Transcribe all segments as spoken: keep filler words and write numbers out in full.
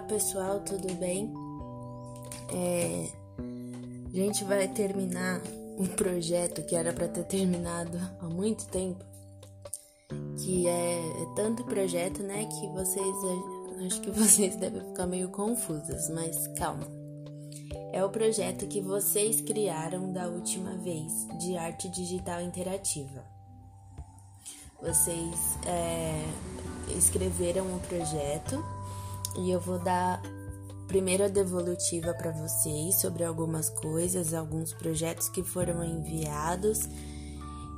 Olá pessoal, tudo bem? É, a gente vai terminar um projeto que era para ter terminado há muito tempo, que é, é tanto projeto, né, que vocês, acho que vocês devem ficar meio confusas, mas calma. É o projeto que vocês criaram da última vez, de arte digital interativa. Vocês é, escreveram o projeto. E eu vou dar primeiro a devolutiva para vocês sobre algumas coisas, alguns projetos que foram enviados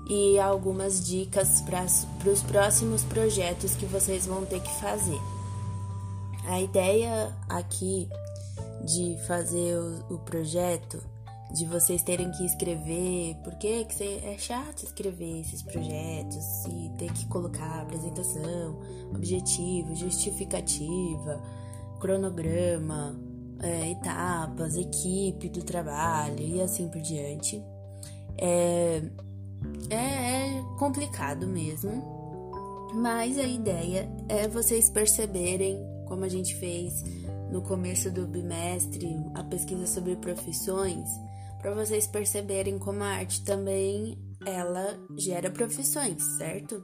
e algumas dicas para os próximos projetos que vocês vão ter que fazer. A ideia aqui de fazer o, o projeto, de vocês terem que escrever, porque é chato escrever esses projetos e ter que colocar apresentação, objetivo, justificativa, cronograma, é, etapas, equipe do trabalho e assim por diante. É, é, é complicado mesmo, mas a ideia é vocês perceberem como a gente fez no começo do bimestre a pesquisa sobre profissões, para vocês perceberem como a arte também, ela gera profissões, certo?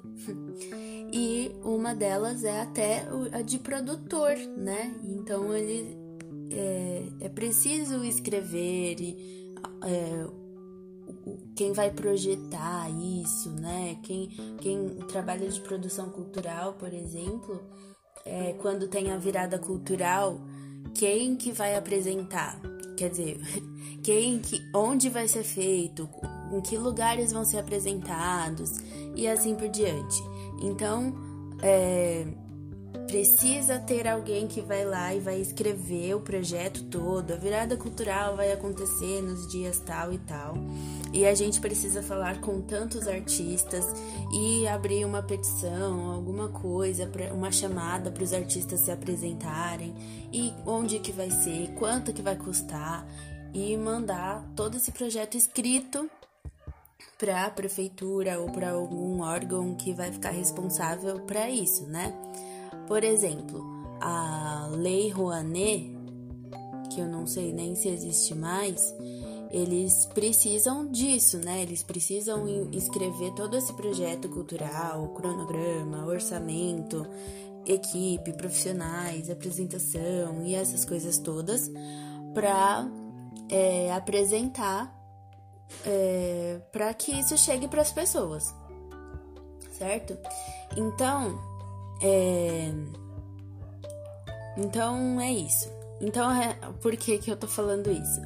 E uma delas é até a de produtor, né? Então, ele é, é preciso escrever, e, é, quem vai projetar isso, né? Quem, quem trabalha de produção cultural, por exemplo, é, quando tem a virada cultural, quem que vai apresentar? Quer dizer, quem, que, onde vai ser feito, em que lugares vão ser apresentados e assim por diante. Então, é, precisa ter alguém que vai lá e vai escrever o projeto todo. A virada cultural vai acontecer nos dias tal e tal. E a gente precisa falar com tantos artistas e abrir uma petição, alguma coisa, uma chamada para os artistas se apresentarem. E onde que vai ser, quanto que vai custar. E mandar todo esse projeto escrito para a prefeitura ou para algum órgão que vai ficar responsável para isso, né? Por exemplo, a Lei Rouanet, que eu não sei nem se existe mais, eles precisam disso, né? Eles precisam escrever todo esse projeto cultural, cronograma, orçamento, equipe, profissionais, apresentação e essas coisas todas para é, apresentar é, para que isso chegue para as pessoas, certo? Então É... Então é isso. Então é... por que que eu tô falando isso?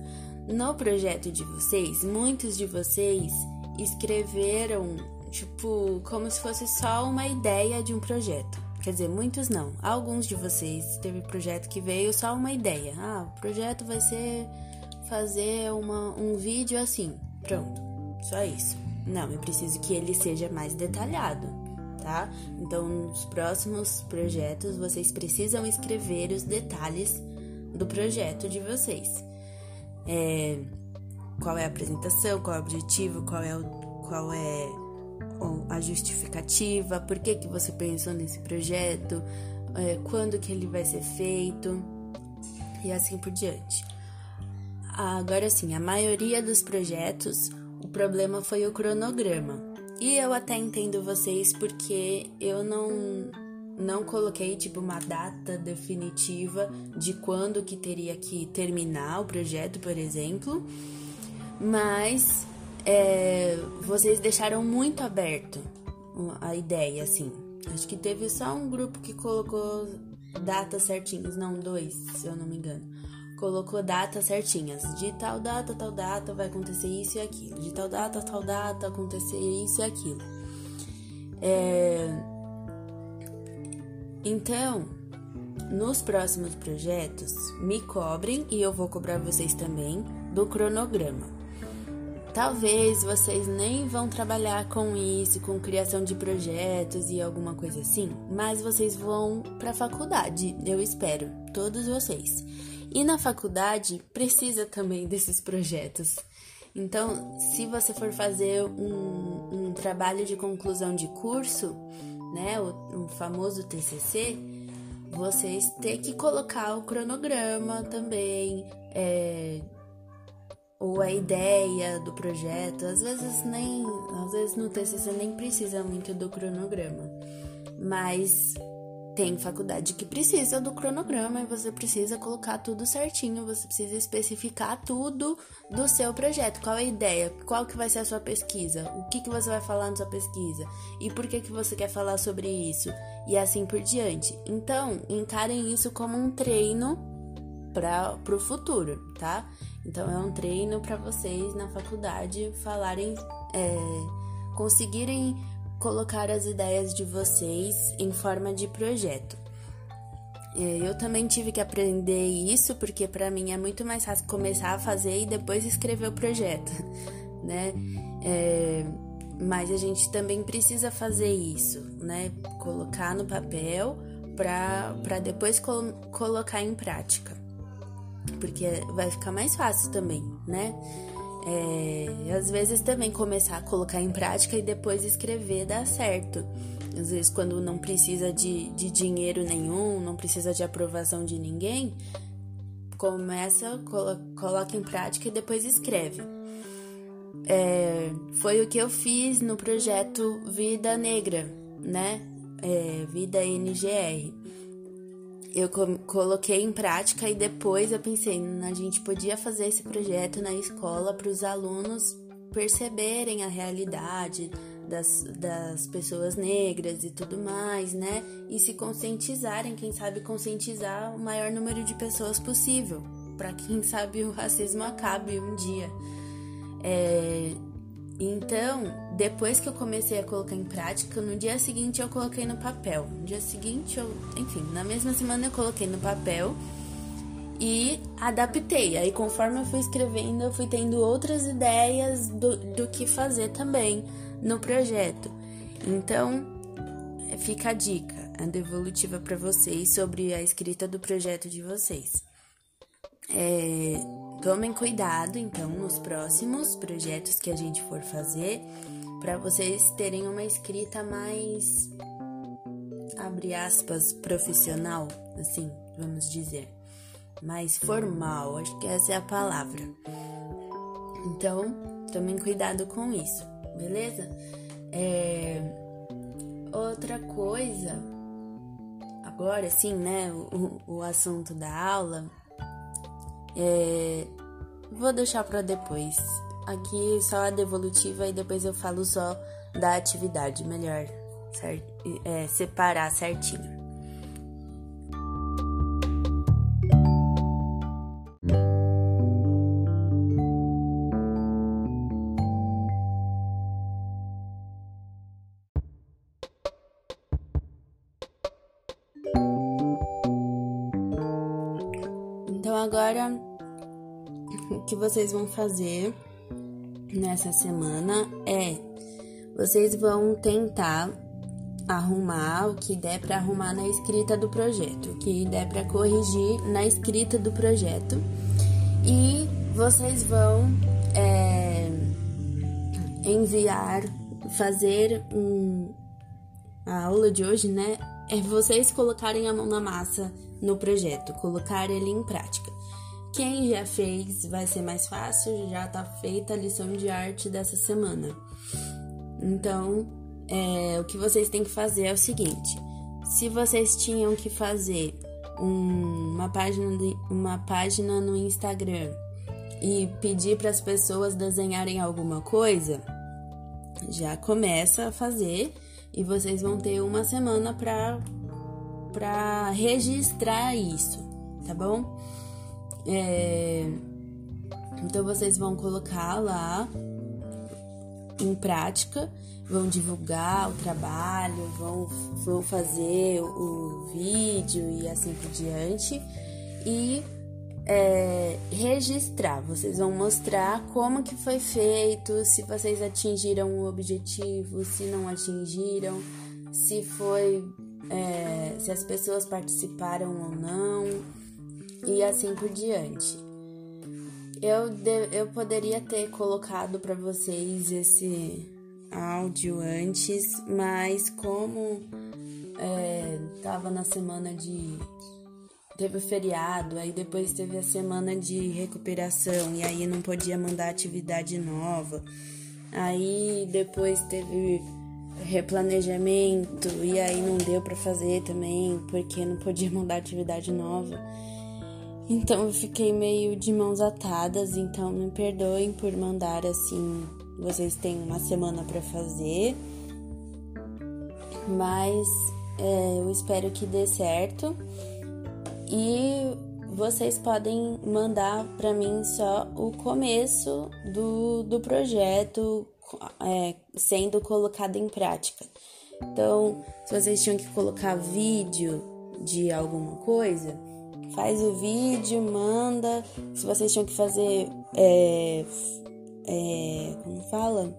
No projeto de vocês, muitos de vocês escreveram, tipo, como se fosse só uma ideia de um projeto. Quer dizer, muitos não. Alguns de vocês teve projeto que veio só uma ideia. Ah, o projeto vai ser fazer uma, um vídeo assim. Pronto, só isso. Não, eu preciso que ele seja mais detalhado. Tá? Então, nos próximos projetos, vocês precisam escrever os detalhes do projeto de vocês. É, qual é a apresentação, qual é o objetivo, qual é, o, qual é a justificativa, por que, que você pensou nesse projeto, é, quando que ele vai ser feito e assim por diante. Agora sim, a maioria dos projetos, o problema foi o cronograma. E eu até entendo vocês porque eu não, não coloquei, tipo, uma data definitiva de quando que teria que terminar o projeto, por exemplo. Mas é, vocês deixaram muito aberto a ideia, assim. Acho que teve só um grupo que colocou datas certinhas, não, dois, se eu não me engano. Colocou datas certinhas, de tal data, tal data, vai acontecer isso e aquilo. De tal data, tal data, acontecer isso e aquilo. É... Então, nos próximos projetos, me cobrem, e eu vou cobrar vocês também, do cronograma. Talvez vocês nem vão trabalhar com isso, com criação de projetos e alguma coisa assim, mas vocês vão pra faculdade, eu espero, todos vocês. E na faculdade precisa também desses projetos. Então, se você for fazer um, um trabalho de conclusão de curso, né, o, o famoso T C C, vocês ter que colocar o cronograma também, é, ou a ideia do projeto. Às vezes nem, às vezes no T C C nem precisa muito do cronograma, mas tem faculdade que precisa do cronograma e você precisa colocar tudo certinho, você precisa especificar tudo do seu projeto. Qual é a ideia? Qual que vai ser a sua pesquisa? O que que você vai falar na sua pesquisa? E por que que você quer falar sobre isso? E assim por diante. Então, encarem isso como um treino para o futuro, tá? Então, é um treino para vocês na faculdade falarem, é, conseguirem colocar as ideias de vocês em forma de projeto. Eu também tive que aprender isso, porque para mim é muito mais fácil começar a fazer e depois escrever o projeto, né? É, mas a gente também precisa fazer isso, né? Colocar no papel para para depois col- colocar em prática, porque vai ficar mais fácil também, né? É, às vezes também começar a colocar em prática e depois escrever dá certo. Às vezes quando não precisa de, de dinheiro nenhum, não precisa de aprovação de ninguém, começa, colo, coloca em prática e depois escreve. É, foi o que eu fiz no projeto Vida Negra, né? É, Vida N G R. Eu coloquei em prática e depois eu pensei, a gente podia fazer esse projeto na escola para os alunos perceberem a realidade das, das pessoas negras e tudo mais, né? E se conscientizarem, quem sabe conscientizar o maior número de pessoas possível, para quem sabe o racismo acabe um dia. É... Então, depois que eu comecei a colocar em prática, no dia seguinte eu coloquei no papel. No dia seguinte, eu, enfim, na mesma semana eu coloquei no papel e adaptei. Aí, conforme eu fui escrevendo, eu fui tendo outras ideias do, do que fazer também no projeto. Então, fica a dica, a devolutiva para vocês sobre a escrita do projeto de vocês. É... Tomem cuidado, então, nos próximos projetos que a gente for fazer, para vocês terem uma escrita mais, abre aspas, profissional, assim, vamos dizer, mais formal, acho que essa é a palavra. Então, tomem cuidado com isso, beleza? É... Outra coisa, agora sim, né, o, o assunto da aula... É, vou deixar para depois. Aqui só a devolutiva e depois eu falo só da atividade. Melhor cer- é, separar certinho. Agora, o que vocês vão fazer nessa semana é, vocês vão tentar arrumar o que der para arrumar na escrita do projeto, o que der para corrigir na escrita do projeto, e vocês vão é, enviar, fazer um, a aula de hoje, né? É vocês colocarem a mão na massa no projeto, colocar ele em prática. Quem já fez vai ser mais fácil, já tá feita a lição de arte dessa semana. Então, é, o que vocês têm que fazer é o seguinte: se vocês tinham que fazer um, uma, página de, uma página no Instagram e pedir para as pessoas desenharem alguma coisa, já começa a fazer e vocês vão ter uma semana para para registrar isso, tá bom? É, então, vocês vão colocar lá em prática, vão divulgar o trabalho, vão, vão fazer o vídeo e assim por diante, e é, registrar. Vocês vão mostrar como que foi feito, se vocês atingiram o objetivo, se não atingiram, se foi... É, se as pessoas participaram ou não, e assim por diante. Eu, de, eu poderia ter colocado para vocês esse áudio antes, mas como é, tava na semana de... Teve o feriado, aí depois teve a semana de recuperação, e aí não podia mandar atividade nova. Aí depois teve replanejamento, e aí não deu pra fazer também, porque não podia mandar atividade nova. Então eu fiquei meio de mãos atadas, então me perdoem por mandar assim... Vocês têm uma semana pra fazer, mas é, eu espero que dê certo. E vocês podem mandar para mim só o começo do, do projeto é, sendo colocado em prática. Então, se vocês tinham que colocar vídeo de alguma coisa, faz o vídeo, manda. Se vocês tinham que fazer... É, é, como fala?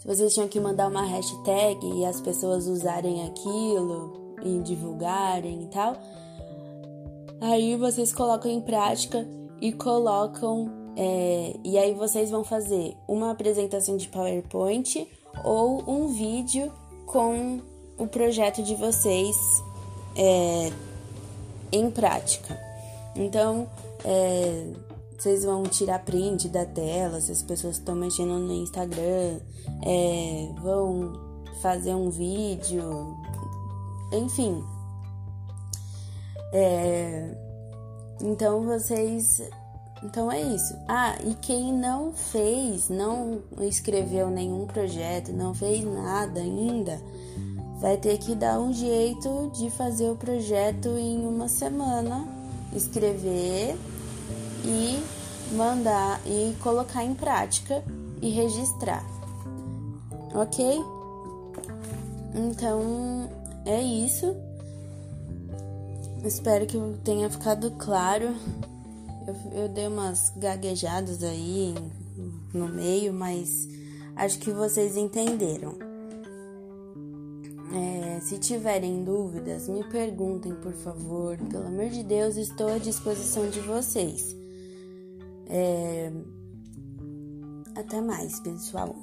Se vocês tinham que mandar uma hashtag e as pessoas usarem aquilo e divulgarem e tal... Aí vocês colocam em prática e colocam... É, e aí vocês vão fazer uma apresentação de PowerPoint ou um vídeo com o projeto de vocês é, em prática. Então, é, vocês vão tirar print da tela, se as pessoas estão mexendo no Instagram, é, vão fazer um vídeo, enfim... É, então vocês então é isso. Ah, e quem não fez, não escreveu nenhum projeto, não fez nada ainda, vai ter que dar um jeito de fazer o projeto em uma semana, escrever e mandar e colocar em prática e registrar, ok? Então é isso. Espero que tenha ficado claro. Eu, eu dei umas gaguejadas aí no meio, mas acho que vocês entenderam. É, se tiverem dúvidas, me perguntem, por favor. Pelo amor de Deus, estou à disposição de vocês. É, até mais, pessoal.